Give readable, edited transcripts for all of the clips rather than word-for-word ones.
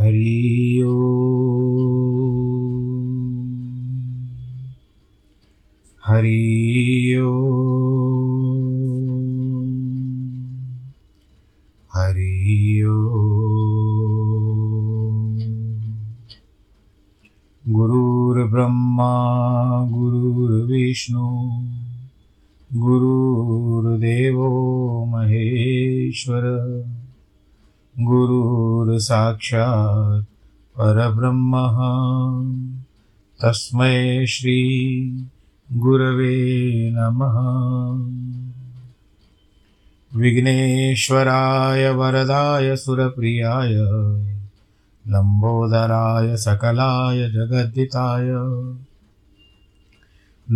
हरि ओम हरि ओम हरि ओम। गुरुर्ब्रह्मा गुरुर्विष्णु गुरुर्देवो महेश्वर गुरुर्साक्षात् परब्रह्म तस्मै श्री गुरवे नमः। विघ्नेश्वराय वरदाय सुरप्रियाय लंबोदराय सकलाय जगद्दिताय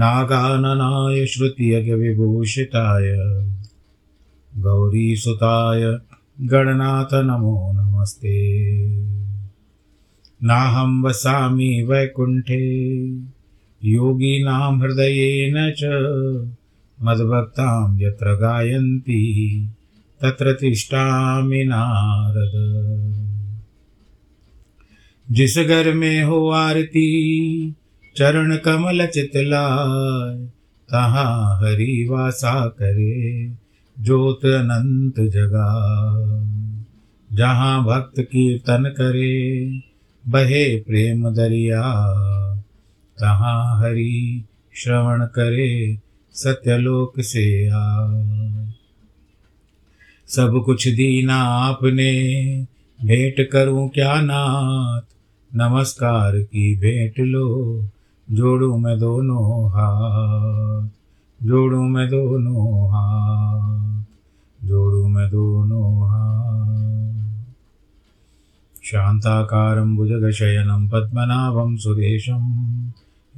नागाननाय श्रुतियज्ञ विभूषिताय गौरीसुताय गणनाथ नमो नमस्ते। नाहं वसामि वैकुंठे योगिनां हृदयेन च मद्भक्तां यत्र गायन्ति तत्र तिष्ठामि नारद। जिस घर में हो आरती चरण कमल चितलाय तहाँ हरि वासा करे ज्योत अनंत जगा। जहाँ भक्त कीर्तन करे बहे प्रेम दरिया तहाँ हरि श्रवण करे सत्यलोक से आ। सब कुछ दीना आपने भेंट करूं क्या नाथ नमस्कार की भेंट लो जोड़ू मैं दोनों हाथ जोड़ू मैं दोनों हाथ जोड़ू मैं दोनों हाथ। शांताकारं भुजगशयनं पद्मनाभं सुरेशं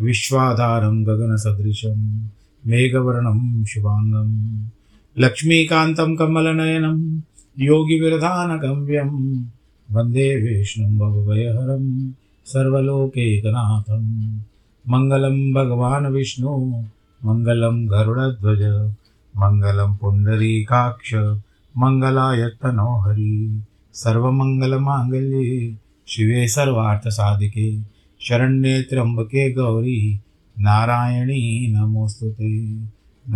विश्वाधारं गगनसदृशं मेघवर्णं शुभांगं लक्ष्मीकान्तं कमलनयनं योगिविरधानगम्यं वन्दे विष्णुं भवभयहरं सर्वलोकैकनाथं। मंगलं भगवान् विष्णु मंगलं गरुडध्वज मंगलं पुंडरीकाक्ष मंगलायतनोहरि। सर्वमंगलमांगल्ये शिवे सर्वार्थसाधिके शरण्ये त्र्यंबके गौरी नारायणी नमोस्तुते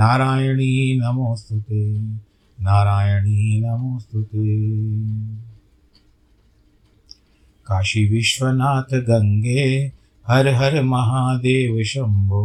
नारायणी नमोस्तुते नारायणी नमोस्तुते। काशी विश्वनाथ गंगे हर हर महादेव शंभो।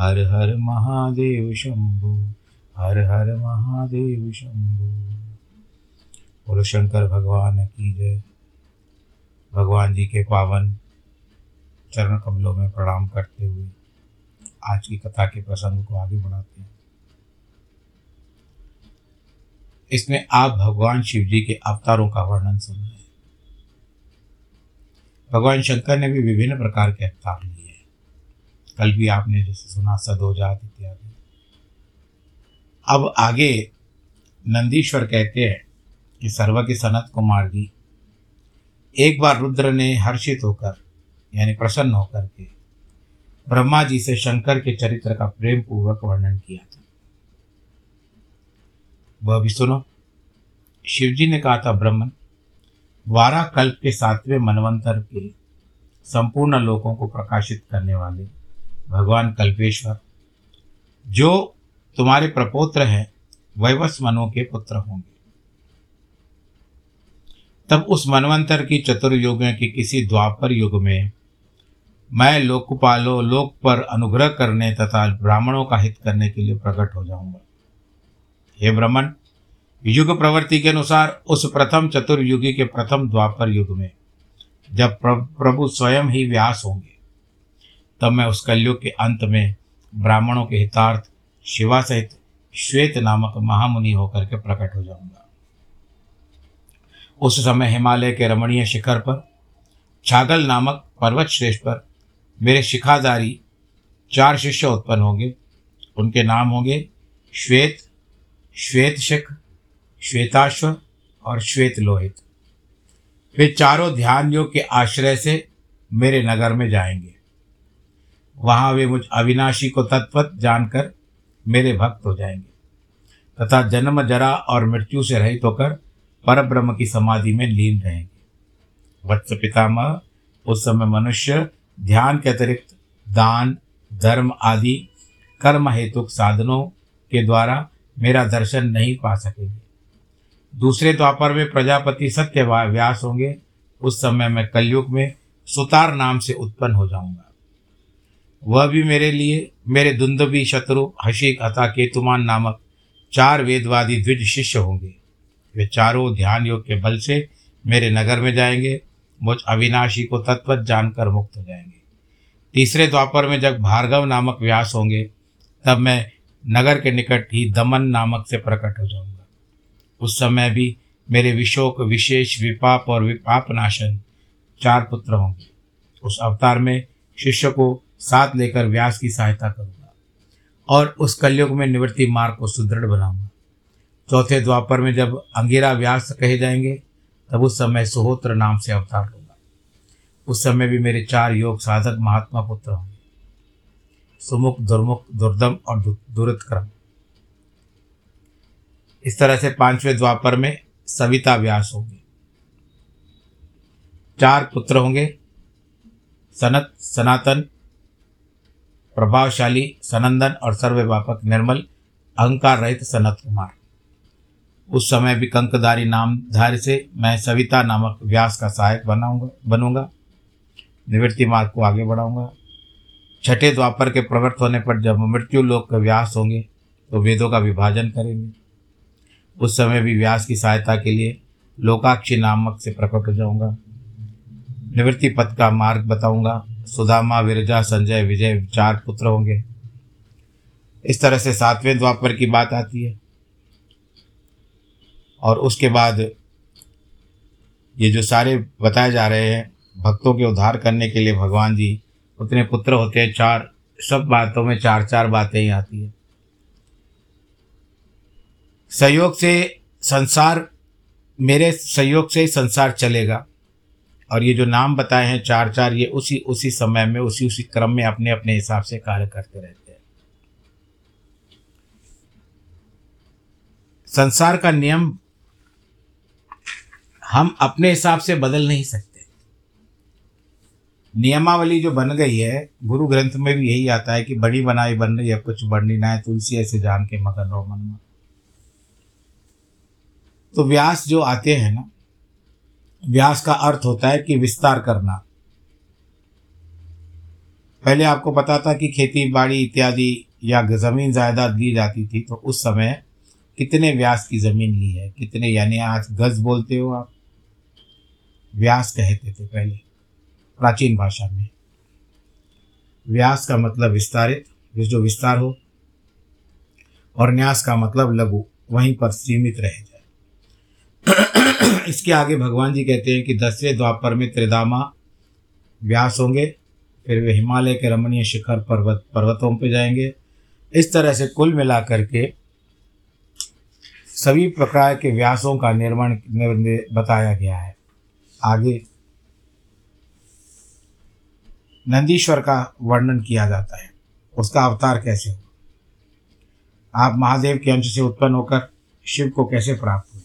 हर हर महादेव शंभो हर हर महादेव शंभो। बोलो शंकर भगवान की जय। भगवान जी के पावन चरण कमलों में प्रणाम करते हुए आज की कथा के प्रसंग को आगे बढ़ाते हैं। इसमें आप भगवान शिव जी के अवतारों का वर्णन सुन रहे हैं। भगवान शंकर ने भी विभिन्न प्रकार के अवतार लिए। कल भी आपने जैसे सुना सदोजात इत्यादि। अब आगे नंदीश्वर कहते हैं कि सर्व की सनत को मार दी। एक बार रुद्र ने हर्षित होकर यानी प्रसन्न होकर के ब्रह्मा जी से शंकर के चरित्र का प्रेम पूर्वक वर्णन किया था, वह भी सुनो। शिव जी ने कहा था, ब्रह्मन, 12 कल्प के 7वें मनवंतर के संपूर्ण लोकों को प्रकाशित करने वाले भगवान कल्पेश्वर जो तुम्हारे प्रपोत्र हैं वैवस्वत मनु के पुत्र होंगे। तब उस मनवंतर की चतुर्युग के किसी द्वापर युग में मैं लोकपालों लोक पर अनुग्रह करने तथा ब्राह्मणों का हित करने के लिए प्रकट हो जाऊंगा। हे ब्राह्मण, युग प्रवृत्ति के अनुसार उस प्रथम चतुर्युगी के प्रथम द्वापर युग में जब प्रभु स्वयं ही व्यास होंगे तब मैं उस कलयुग के अंत में ब्राह्मणों के हितार्थ शिवा सहित श्वेत नामक महामुनि होकर के प्रकट हो जाऊंगा। उस समय हिमालय के रमणीय शिखर पर छागल नामक पर्वत श्रेष्ठ पर मेरे शिखाधारी 4 शिष्य उत्पन्न होंगे। उनके नाम होंगे श्वेत, श्वेत शिख, श्वेताश्व और श्वेत लोहित। वे चारों ध्यान योग के आश्रय से मेरे नगर में जाएंगे। वहाँ वे मुझ अविनाशी को तत्वत जानकर मेरे भक्त हो जाएंगे तथा जन्म जरा और मृत्यु से रहित होकर परब्रह्म की समाधि में लीन रहेंगे। वत्स पितामह, उस समय मनुष्य ध्यान के अतिरिक्त दान, धर्म आदि कर्म हेतुक साधनों के द्वारा मेरा दर्शन नहीं पा सकेंगे। दूसरे द्वापर में प्रजापति सत्य व्यास होंगे। उस समय मैं कलयुग में सुतार नाम से उत्पन्न हो जाऊंगा। वह भी मेरे लिए मेरे दुंदुभी शत्रु हशीक अथा केतुमान नामक 4 वेदवादी द्विज शिष्य होंगे। वे चारों ध्यान योग के बल से मेरे नगर में जाएंगे, मुझ अविनाशी को तत्वत जानकर मुक्त हो जाएंगे। तीसरे द्वापर में जब भार्गव नामक व्यास होंगे, तब मैं नगर के निकट ही दमन नामक से प्रकट हो जाऊंगा। उस समय भी मेरे विशोक, विशेष, विपाप और विपापनाशन 4 पुत्र होंगे। उस अवतार में शिष्य को साथ लेकर व्यास की सहायता करूंगा और उस कलयुग में निवृत्ति मार्ग को सुदृढ़ बनाऊंगा। चौथे द्वापर में जब अंगिरा व्यास कहे जाएंगे, तब उस समय सुहोत्र नाम से अवतार लूंगा। उस समय भी मेरे 4 योग साधक महात्मा पुत्र होंगे, सुमुख, दुर्मुख, दुर्दम और दुरत्क्रम। इस तरह से 5वें द्वापर में सविता व्यास होंगे। 4 पुत्र होंगे, सनत, सनातन, प्रभावशाली सनंदन और सर्वव्यापक निर्मल अहंकार रहित सनत कुमार। उस समय भी कंकधारी नामधारी से मैं सविता नामक व्यास का सहायक बनूंगा, निवृत्ति मार्ग को आगे बढ़ाऊंगा। 6ठे द्वापर के प्रवृत्त होने पर जब मृत्यु लोक के व्यास होंगे, तो वेदों का विभाजन करेंगे। उस समय भी व्यास की सहायता के लिए लोकाक्षी नामक से प्रकट हो जाऊंगा, निवृत्ति पथ का मार्ग बताऊंगा। सुदामा, विरजा, संजय, विजय 4 पुत्र होंगे। इस तरह से 7वें द्वापर की बात आती है। और उसके बाद ये जो सारे बताए जा रहे हैं, भक्तों के उद्धार करने के लिए भगवान जी उतने पुत्र होते हैं, 4। सब बातों में 4-4 बातें ही आती है। मेरे सहयोग से संसार चलेगा। और ये जो नाम बताए हैं 4-4, ये उसी समय में उसी क्रम में अपने अपने हिसाब से कार्य करते रहते हैं। संसार का नियम हम अपने हिसाब से बदल नहीं सकते। नियमावली जो बन गई है, गुरु ग्रंथ में भी यही आता है कि बड़ी बनाई बन रही है, कुछ बढ़नी ना है, तुलसी ऐसे जान के मगन रहो मन में। तो व्यास जो आते हैं ना, व्यास का अर्थ होता है कि विस्तार करना। पहले आपको पता था कि खेती बाड़ी इत्यादि या ज़मीन जायदाद ली जाती थी, तो उस समय कितने व्यास की ज़मीन ली है, कितने, यानी आज गज बोलते हो आप, व्यास कहते थे पहले प्राचीन भाषा में। व्यास का मतलब विस्तारित, जो विस्तार हो, और न्यास का मतलब लघु, वहीं पर सीमित रह जाए। इसके आगे भगवान जी कहते हैं कि 10वें द्वापर में त्रिदामा व्यास होंगे। फिर वे हिमालय के रमणीय शिखर पर्वतों पर जाएंगे। इस तरह से कुल मिलाकर के सभी प्रकार के व्यासों का निर्माण बताया गया है। आगे नंदीश्वर का वर्णन किया जाता है, उसका अवतार कैसे होगा, आप महादेव के अंश से उत्पन्न होकर शिव को कैसे प्राप्त हुए।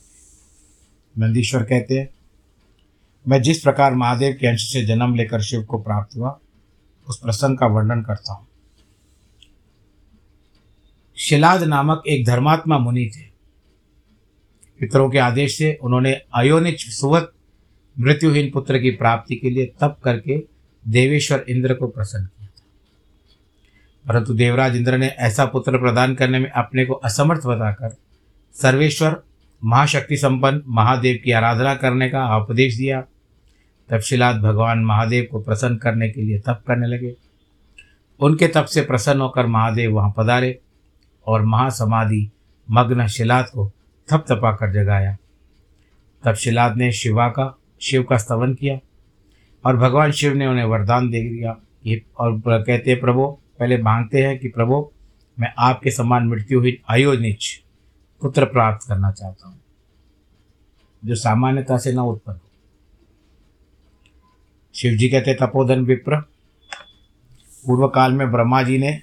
नंदीश्वर कहते हैं, मैं जिस प्रकार महादेव के अंश से जन्म लेकर शिव को प्राप्त हुआ, उस प्रसंग का वर्णन करता हूँ। शिलाद नामक एक धर्मात्मा मुनि थे। पितरों के आदेश से उन्होंने अयोनिच सुवत मृत्युहीन पुत्र की प्राप्ति के लिए तप करके देवेश्वर इंद्र को प्रसन्न किया था, परंतु देवराज इंद्र ने ऐसा पुत्र प्रदान करने में अपने को असमर्थ बताकर सर्वेश्वर महाशक्ति संपन्न महादेव की आराधना करने का उपदेश दिया। तब शिलाद भगवान महादेव को प्रसन्न करने के लिए तप करने लगे। उनके तप से प्रसन्न होकर महादेव वहां पधारे और महासमाधि मग्न शिलाद को थपथपा कर जगाया। तब शिलाद ने शिव का स्तवन किया। और भगवान शिव ने उन्हें वरदान दे दिया ये, और कहते प्रभु पहले मांगते हैं कि प्रभु मैं आपके समान मृत्युहीन आयोनिच पुत्र प्राप्त करना चाहता हूँ जो सामान्यता से न उत्पन्न हो। शिव जी कहते तपोधन विप्र, पूर्व काल में ब्रह्मा जी ने,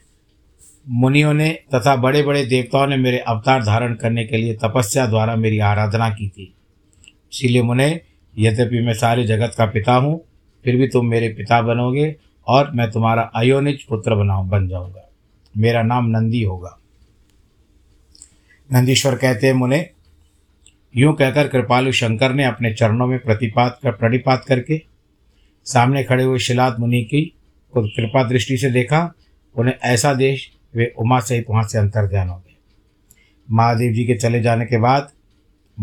मुनियों ने तथा बड़े बड़े देवताओं ने मेरे अवतार धारण करने के लिए तपस्या द्वारा मेरी आराधना की थी। इसीलिए मुने, यद्यपि मैं सारे जगत का पिता हूँ फिर भी तुम मेरे पिता बनोगे और मैं तुम्हारा अयोनिज पुत्र बन जाऊँगा। मेरा नाम नंदी होगा। नंदीश्वर कहते मुने, यूँ कहकर कृपालु शंकर ने अपने चरणों में प्रणिपात करके सामने खड़े हुए शिलाद मुनि की को कृपा दृष्टि से देखा। उन्हें ऐसा देश वे उमा सहित वहाँ से अंतर्ध्यान हो गए। महादेव जी के चले जाने के बाद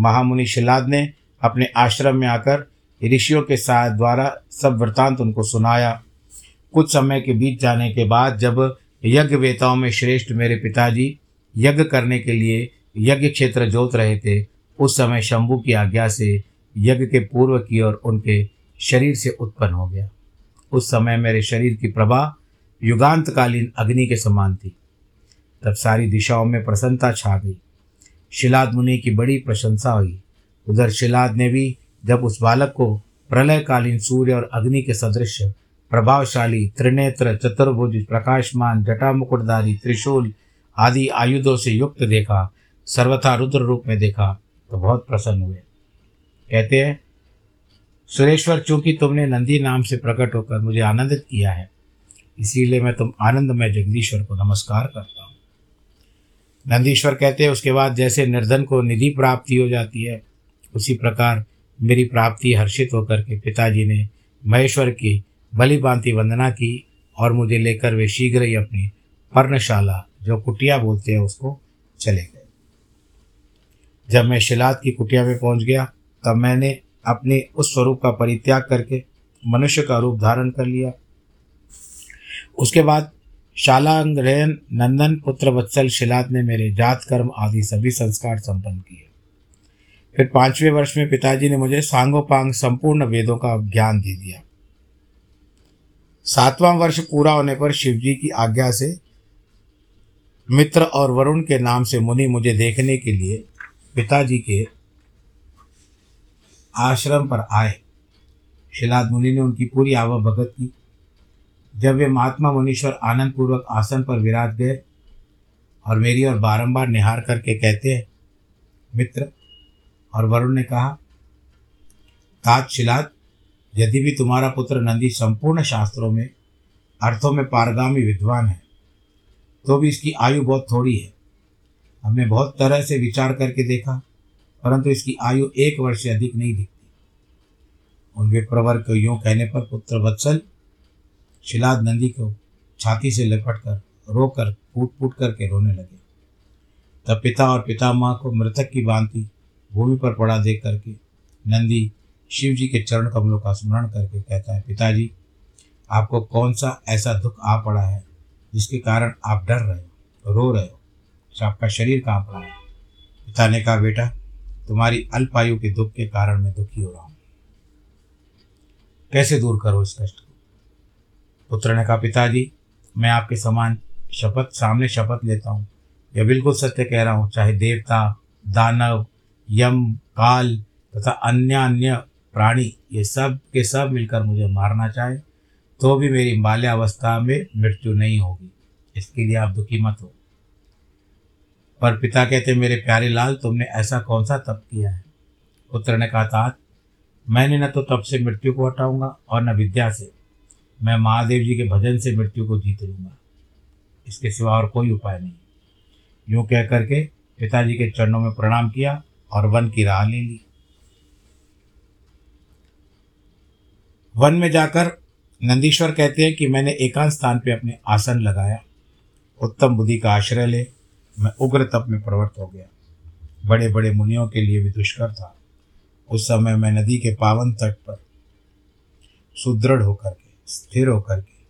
महामुनि शिलाद ने अपने आश्रम में आकर ऋषियों के साथ द्वारा सब वृतांत उनको सुनाया। कुछ समय के बीत जाने के बाद जब यज्ञ वेताओं में श्रेष्ठ मेरे पिताजी यज्ञ करने के लिए यज्ञ क्षेत्र जोत रहे थे, उस समय शंभू की आज्ञा से यज्ञ के पूर्व की ओर उनके शरीर से उत्पन्न हो गया। उस समय मेरे शरीर की प्रभा युगांतकालीन अग्नि के समान थी। तब सारी दिशाओं में प्रसन्नता छा गई। शिलाद मुनि की बड़ी प्रशंसा हुई। उधर शिलाद ने भी जब उस बालक को प्रलयकालीन सूर्य और अग्नि के सदृश प्रभावशाली त्रिनेत्र चतुर्भुज प्रकाशमान जटा मुकुटधारी त्रिशूल आदि आयुधों से युक्त देखा, सर्वथा रुद्र रूप में देखा तो बहुत प्रसन्न हुए। कहते हैं सुरेश्वर, चूंकि तुमने नंदी नाम से प्रकट होकर मुझे आनंदित किया है इसीलिए मैं तुम आनंदमय जगदीश्वर को नमस्कार करता हूँ। नंदीश्वर कहते हैं उसके बाद जैसे निर्धन को निधि प्राप्ति हो जाती है उसी प्रकार मेरी प्राप्ति हर्षित होकर के पिताजी ने महेश्वर की भली भांति वंदना की और मुझे लेकर वे शीघ्र ही अपनी पर्णशाला जो कुटिया बोलते हैं उसको चले गए। जब मैं शिलाद की कुटिया में पहुंच गया तब मैंने अपने उस स्वरूप का परित्याग करके मनुष्य का रूप धारण कर लिया। उसके बाद शालांग रेन नंदन पुत्र वत्सल शिलाद ने मेरे जात कर्म आदि सभी संस्कार संपन्न किए। फिर 5वें वर्ष में पिताजी ने मुझे सांगोपांग संपूर्ण वेदों का ज्ञान दे दिया। 7वां वर्ष पूरा होने पर शिवजी की आज्ञा से मित्र और वरुण के नाम से मुनि मुझे देखने के लिए पिताजी के आश्रम पर आए। शिलाद मुनि ने उनकी पूरी आवभगत की। जब वे महात्मा मुनीश्वर आनंद पूर्वक आसन पर विराज गए और मेरी और बारंबार निहार करके कहते हैं मित्र और वरुण ने कहा, तात शिलाद, यदि भी तुम्हारा पुत्र नंदी संपूर्ण शास्त्रों में अर्थों में पारगामी विद्वान है तो भी इसकी आयु बहुत थोड़ी है। हमने बहुत तरह से विचार करके देखा परंतु इसकी आयु 1 वर्ष से अधिक नहीं दिखती। उन विप्रवर को यूँ कहने पर पुत्र वत्सल शिलाद नंदी को छाती से लपट कर रो कर फूट फूट करके रोने लगे। तब पिता और पितामह को मृतक की भांति भूमि पर पड़ा देख करके नंदी शिव जी के चरण कमलों का स्मरण करके कहता है, पिताजी आपको कौन सा ऐसा दुख आ पड़ा है जिसके कारण आप डर रहे हो, रो रहे हो, आपका शरीर काँप रहा है। पिता ने कहा, बेटा तुम्हारी अल्पायु के दुख के कारण मैं दुखी हो रहा हूँ, कैसे दूर करो इस कष्ट को। पुत्र ने कहा, पिताजी मैं आपके समान सामने शपथ लेता हूँ, यह बिल्कुल सत्य कह रहा हूँ, चाहे देवता दानव यम काल तथा अन्य प्राणी ये सब के सब मिलकर मुझे मारना चाहे तो भी मेरी बाल्यावस्था में मृत्यु नहीं होगी, इसके लिए आप दुखी मत हो। पर पिता कहते, मेरे प्यारे लाल तुमने ऐसा कौन सा तप किया है। पुत्र ने कहा, तात मैंने न तो तप से मृत्यु को हटाऊंगा और न विद्या से, मैं महादेव जी के भजन से मृत्यु को जीत लूँगा, इसके सिवा और कोई उपाय नहीं। यूँ कह करके पिताजी के चरणों में प्रणाम किया और वन की राह ले ली। वन में जाकर नंदीश्वर कहते हैं कि मैंने एकांत स्थान पे अपने आसन लगाया, उत्तम बुद्धि का आश्रय ले मैं उग्र तप में प्रवृत्त हो गया। बड़े बड़े मुनियों के लिए भी दुष्कर था। उस समय मैं नदी के पावन तट पर सुदृढ़ होकर के स्थिर होकर के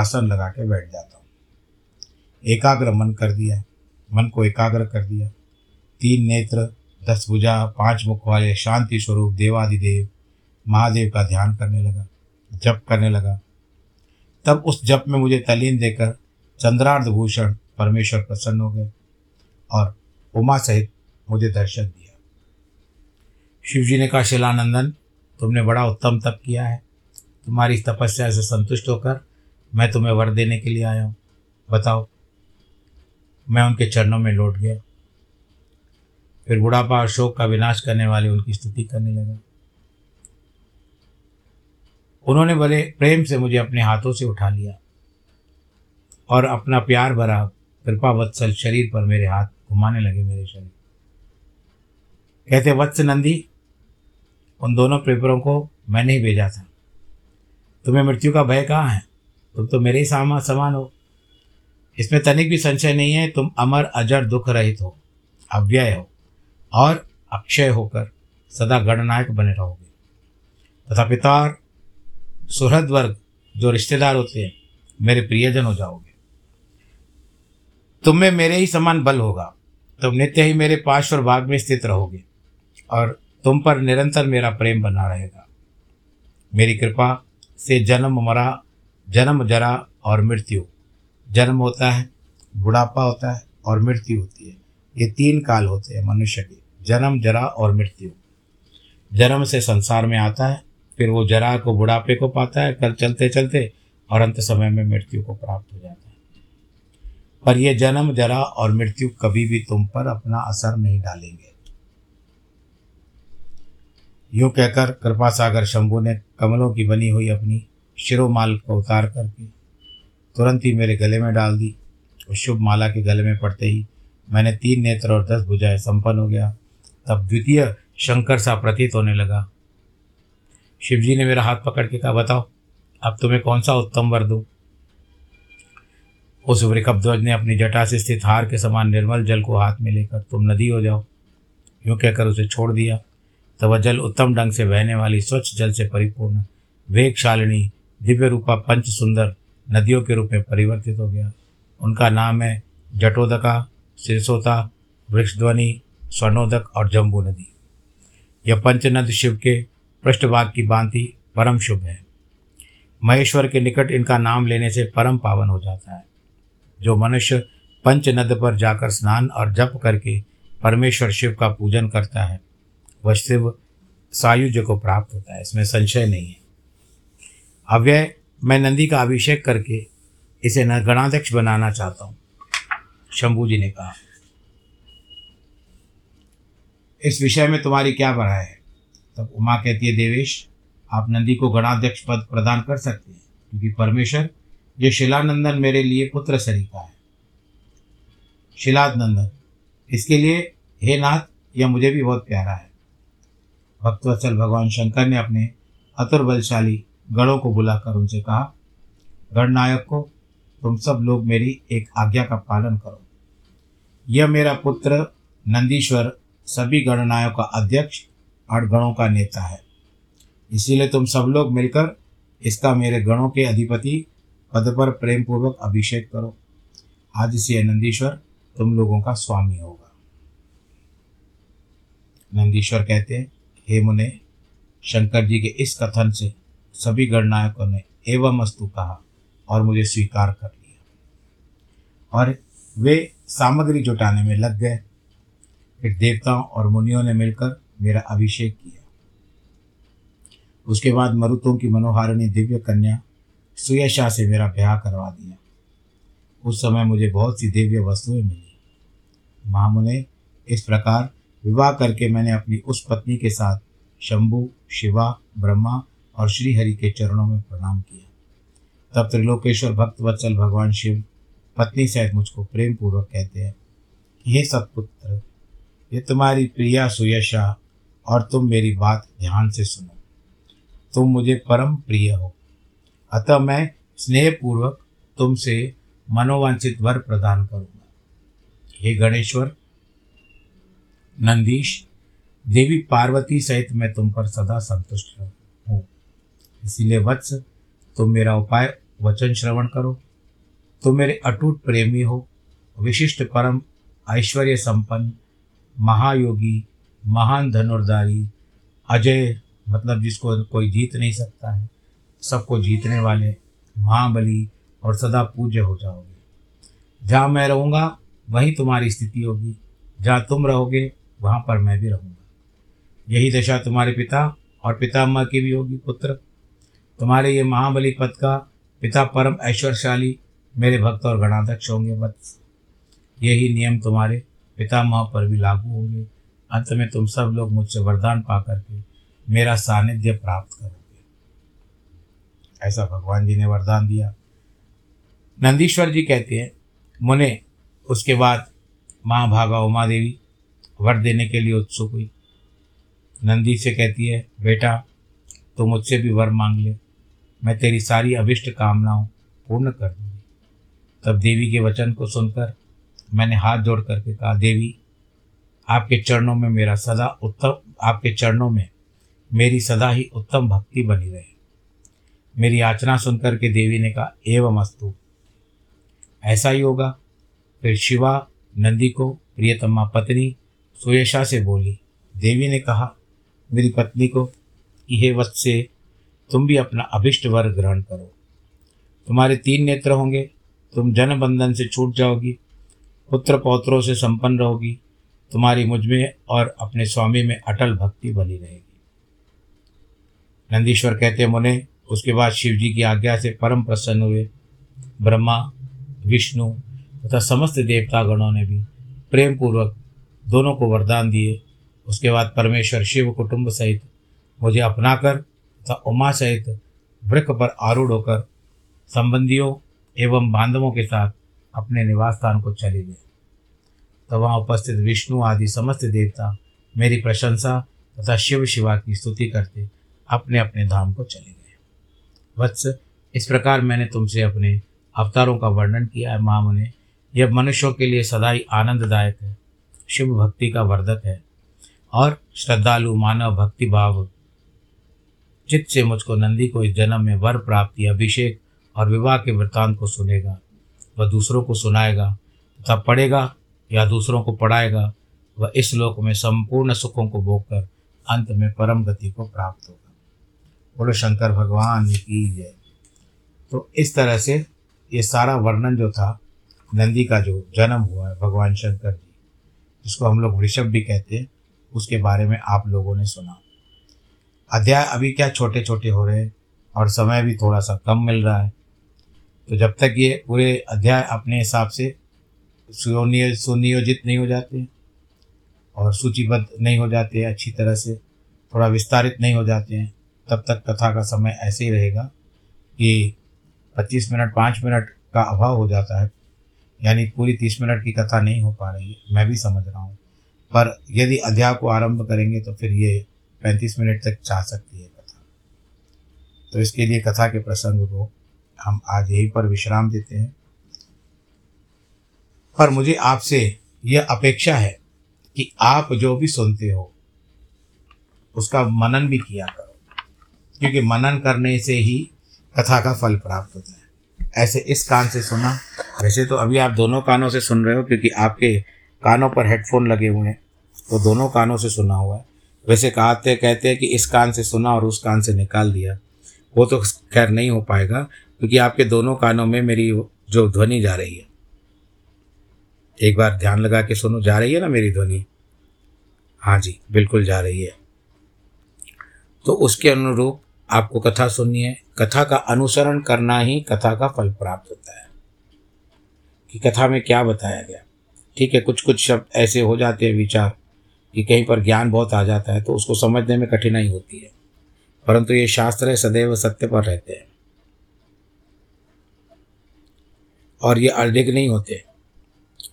आसन लगा के बैठ जाता हूँ। मन को एकाग्र कर दिया। 3 नेत्र 10 भुजा 5 मुख वाले शांति स्वरूप देवादिदेव महादेव का ध्यान करने लगा। जप करने लगा। तब उस जप में मुझे तलीन देकर चंद्रार्ध भूषण परमेश्वर प्रसन्न हो गए और उमा सहित मुझे दर्शन दिया। शिवजी ने कहा, शिलानंदन, तुमने बड़ा उत्तम तप किया है। तुम्हारी इस तपस्या से संतुष्ट होकर मैं तुम्हें वर देने के लिए आया हूँ। बताओ। मैं उनके चरणों में लौट गया, फिर बुढ़ापा और शोक का विनाश करने वाले उनकी स्तुति करने लगा। उन्होंने बड़े प्रेम से मुझे अपने हाथों से उठा लिया और अपना प्यार भरा कृपावत्सल शरीर पर मेरे हाथ घुमाने लगे। मेरे शरीर कहते, वत्स नंदी, उन दोनों प्रेतों को मैंने ही भेजा था। तुम्हें मृत्यु का भय कहाँ है? तुम तो मेरे ही समान हो। इसमें तनिक भी संशय नहीं है। तुम अमर, अजर, दुख रहित हो, अव्यय हो और अक्षय होकर सदा गणनायक बने रहोगे। तथा पिता और सुहृद वर्ग जो रिश्तेदार होते हैं, मेरे प्रियजन हो जाओगे। तुम में मेरे ही समान बल होगा। तुम नित्य ही मेरे पार्श्व और भाग में स्थित रहोगे और तुम पर निरंतर मेरा प्रेम बना रहेगा। मेरी कृपा से जन्म जरा और मृत्यु, जन्म होता है, बुढ़ापा होता है और मृत्यु होती है। ये तीन काल होते हैं मनुष्य के, जन्म, जरा और मृत्यु। जन्म से संसार में आता है, फिर वो जरा को, बुढ़ापे को पाता है कर चलते चलते और अंत समय में मृत्यु को प्राप्त हो जाता है। पर ये जन्म, जरा और मृत्यु कभी भी तुम पर अपना असर नहीं डालेंगे। यूं कहकर कृपा सागर शंभू ने कमलों की बनी हुई अपनी शिरोमाल को उतार करके तुरंत ही मेरे गले में डाल दी। उस शुभ माला के गले में पड़ते ही मैंने 3 नेत्र और 10 भुजाएं संपन्न हो गया। तब द्वितीय शंकर सा प्रतीत होने लगा। शिवजी ने मेरा हाथ पकड़ के कहा, बताओ अब तुम्हें कौन सा उत्तम वर दूं? उस वृकबध्वज ने अपनी जटा से स्थित हार के समान निर्मल जल को हाथ में लेकर, तुम नदी हो जाओ, यूँ कहकर उसे छोड़ दिया। तब वह जल उत्तम ढंग से बहने वाली, स्वच्छ जल से परिपूर्ण, वेगशालिनी, दिव्य रूपा पंच सुंदर नदियों के रूप में परिवर्तित हो गया। उनका नाम है जटोदका, सिरसोता, वृक्षध्वनि, स्वर्णोदक और जम्बू नदी। यह पंचनद शिव के पृष्ठभाग की भांति परम शुभ है। महेश्वर के निकट इनका नाम लेने से परम पावन हो जाता है। जो मनुष्य पंचनद पर जाकर स्नान और जप करके परमेश्वर शिव का पूजन करता है, वह शिव सायुज को प्राप्त होता है, इसमें संशय नहीं है। अव्यय, मैं नंदी का अभिषेक करके इसे गणाध्यक्ष बनाना चाहता हूँ, शंभू जी ने कहा। इस विषय में तुम्हारी क्या राय है? तब उमा कहती है, देवेश, आप नंदी को गणाध्यक्ष पद प्रदान कर सकते हैं, क्योंकि परमेश्वर, ये शिलानंदन मेरे लिए पुत्र सरीका है। शिलानंदन, इसके लिए हे नाथ, यह मुझे भी बहुत प्यारा है। भक्तवत्सल भगवान शंकर ने अपने अतुर बलशाली गणों को बुलाकर उनसे कहा, गणनायक को तुम सब लोग मेरी एक आज्ञा का पालन करो। यह मेरा पुत्र नंदीश्वर सभी गणनायों का अध्यक्ष और गणों का नेता है। इसीलिए तुम सब लोग मिलकर इसका मेरे गणों के अधिपति पद पर प्रेमपूर्वक अभिषेक करो। आज से यह नंदीश्वर तुम लोगों का स्वामी होगा। नंदीश्वर कहते हैं, हे मुने, शंकर जी के इस कथन से सभी गणनायकों ने एवमस्तु कहा और मुझे स्वीकार कर लिया और वे सामग्री जुटाने में लग गए। फिर देवताओं और मुनियों ने मिलकर मेरा अभिषेक किया। उसके बाद मरुतों की मनोहारिणी दिव्य कन्या सुयशा से मेरा ब्याह करवा दिया। उस समय मुझे बहुत सी दिव्य वस्तुएं मिली। महामुने, इस प्रकार विवाह करके मैंने अपनी उस पत्नी के साथ शंभू, शिवा, ब्रह्मा और श्री हरि के चरणों में प्रणाम किया। तब त्रिलोकेश्वर भक्तवत्सल भगवान शिव पत्नी सहित मुझको प्रेम पूर्वक कहते हैं, हे सत्पुत्र, ये तुम्हारी प्रिया सुयशा और तुम मेरी बात ध्यान से सुनो। तुम मुझे परम प्रिय हो, अतः मैं स्नेहपूर्वक तुमसे मनोवांछित वर प्रदान करूँगा। हे गणेश्वर, नंदीश, देवी पार्वती सहित मैं तुम पर सदा संतुष्ट हूँ। इसीलिए वत्स, तुम मेरा उपाय वचन श्रवण करो। तुम मेरे अटूट प्रेमी हो, विशिष्ट परम ऐश्वर्य संपन्न, महायोगी, महान धनुर्धारी, अजय, मतलब जिसको कोई जीत नहीं सकता है, सबको जीतने वाले, महाबली और सदा पूज्य हो जाओगे। जहाँ मैं रहूँगा वहीं तुम्हारी स्थिति होगी, जहाँ तुम रहोगे वहाँ पर मैं भी रहूँगा। यही दशा तुम्हारे पिता और पितामह की भी होगी। पुत्र, तुम्हारे ये महाबली पद का पिता परम ऐश्वर्यशाली मेरे भक्त और गणाध्यक्ष होंगे। बस यही नियम तुम्हारे पितामह पर भी लागू होंगे। अंत में तुम सब लोग मुझसे वरदान पा करके मेरा सानिध्य प्राप्त करोगे। ऐसा भगवान जी ने वरदान दिया। नंदीश्वर जी कहते हैं, मुने उसके बाद माँ भागा उमा देवी वर देने के लिए उत्सुक हुई। नंदी से कहती है, बेटा तू मुझसे भी वर मांग ले, मैं तेरी सारी अभिष्ट कामनाओं पूर्ण कर दूंगी। तब देवी के वचन को सुनकर मैंने हाथ जोड़ करके कहा, देवी आपके चरणों में मेरा सदा उत्तम, आपके चरणों में मेरी सदा ही उत्तम भक्ति बनी रहे। मेरी याचना सुनकर के देवी ने कहा, एवं अस्तु, ऐसा ही होगा। फिर शिवा नंदी को प्रियतमा पत्नी सुयशा से बोली। देवी ने कहा मेरी पत्नी को कि हे वत्से, तुम भी अपना अभिष्ट वर ग्रहण करो। तुम्हारे 3 नेत्र होंगे, तुम जन बंधन से छूट जाओगी, पुत्र पौत्रों से संपन्न रहोगी, तुम्हारी मुझ में और अपने स्वामी में अटल भक्ति बनी रहेगी। नंदीश्वर कहते, मुने उसके बाद शिव जी की आज्ञा से परम प्रसन्न हुए। ब्रह्मा, विष्णु तथा समस्त देवतागणों ने भी प्रेम पूर्वक दोनों को वरदान दिए। उसके बाद परमेश्वर शिव कुटुंब सहित मुझे अपनाकर तथा उमा सहित वृक्ष पर आरूढ़ होकर संबंधियों एवं बांधवों के साथ अपने निवास स्थान को चले गए। तब वहाँ उपस्थित विष्णु आदि समस्त देवता मेरी प्रशंसा तथा शिव शिवा की स्तुति करते अपने अपने धाम को चले गए। वत्स, इस प्रकार मैंने तुमसे अपने अवतारों का वर्णन किया है। महामुने, यह मनुष्यों के लिए सदा ही आनंददायक है, शिव भक्ति का वर्धक है और श्रद्धालु मानव भक्ति भाव चित्त से मुझको नंदी को इस जन्म में वर प्राप्ति, अभिषेक और विवाह के वृत्तांत को सुनेगा, वह दूसरों को सुनाएगा तथा पढ़ेगा या दूसरों को पढ़ाएगा। वह इस लोक में संपूर्ण सुखों को भोग कर अंत में परम गति को प्राप्त होगा। बोलो शंकर भगवान की जय। तो इस तरह से ये सारा वर्णन जो था नंदी का, जो जन्म हुआ है भगवान शंकर जी, जिसको हम लोग वृषभ भी कहते हैं, उसके बारे में आप लोगों ने सुना। अध्याय अभी क्या छोटे छोटे हो रहे हैं और समय भी थोड़ा सा कम मिल रहा है, तो जब तक ये पूरे अध्याय अपने हिसाब से सुनियोजित नहीं हो जाते और सूचीबद्ध नहीं हो जाते, अच्छी तरह से थोड़ा विस्तारित नहीं हो जाते हैं, तब तक कथा का समय ऐसे ही रहेगा कि 25 मिनट 5 मिनट का अभाव हो जाता है, यानी पूरी 30 मिनट की कथा नहीं हो पा रही है। मैं भी समझ रहा हूँ, पर यदि अध्याय को आरंभ करेंगे तो फिर ये 35 मिनट तक जा सकती है कथा। तो इसके लिए कथा के प्रसंग को हम आज यहीं पर विश्राम देते हैं। पर मुझे आपसे यह अपेक्षा है कि आप जो भी सुनते हो उसका मनन भी किया करो, क्योंकि मनन करने से ही कथा का फल प्राप्त होता है। ऐसे इस कान से सुना, वैसे तो अभी आप दोनों कानों से सुन रहे हो क्योंकि आपके कानों पर हेडफोन लगे हुए हैं, तो दोनों कानों से सुना हुआ है। वैसे कहते हैं कि इस कान से सुना और उस कान से निकाल दिया, वो तो खैर नहीं हो पाएगा क्योंकि आपके दोनों कानों में मेरी जो ध्वनि जा रही है, एक बार ध्यान लगा के सुनो, जा रही है ना मेरी ध्वनि? हाँ जी, बिल्कुल जा रही है। तो उसके अनुरूप आपको कथा सुननी है। कथा का अनुसरण करना ही कथा का फल प्राप्त होता है कि कथा में क्या बताया गया। ठीक है, कुछ कुछ शब्द ऐसे हो जाते हैं, विचार, कि कहीं पर ज्ञान बहुत आ जाता है तो उसको समझने में कठिनाई होती है, परंतु ये शास्त्र है, सदैव सत्य पर रहते हैं और ये अडिग नहीं होते।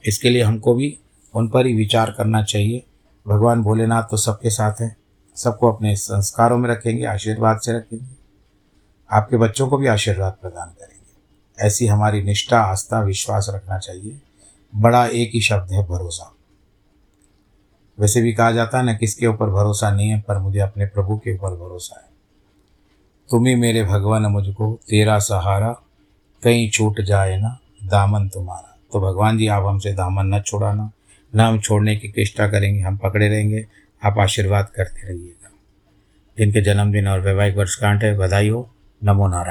इसके लिए हमको भी उन पर ही विचार करना चाहिए। भगवान भोलेनाथ तो सबके साथ हैं, सबको अपने संस्कारों में रखेंगे, आशीर्वाद से रखेंगे, आपके बच्चों को भी आशीर्वाद प्रदान करेंगे। ऐसी हमारी निष्ठा, आस्था, विश्वास रखना चाहिए। बड़ा एक ही शब्द है, भरोसा। वैसे भी कहा जाता है ना, किसके ऊपर भरोसा नहीं है, पर मुझे अपने प्रभु के ऊपर भरोसा है। तुम ही मेरे भगवान, मुझको तेरा सहारा, कहीं छूट जाए ना दामन तुम्हारा। तो भगवान जी, आप हमसे दामन न छुड़ाना, न हम छोड़ने की चेष्टा करेंगे, हम पकड़े रहेंगे, आप आशीर्वाद करते रहिएगा। जिनके जन्मदिन और वैवाहिक वर्षगांठ है, बधाई हो, नमो नारायण।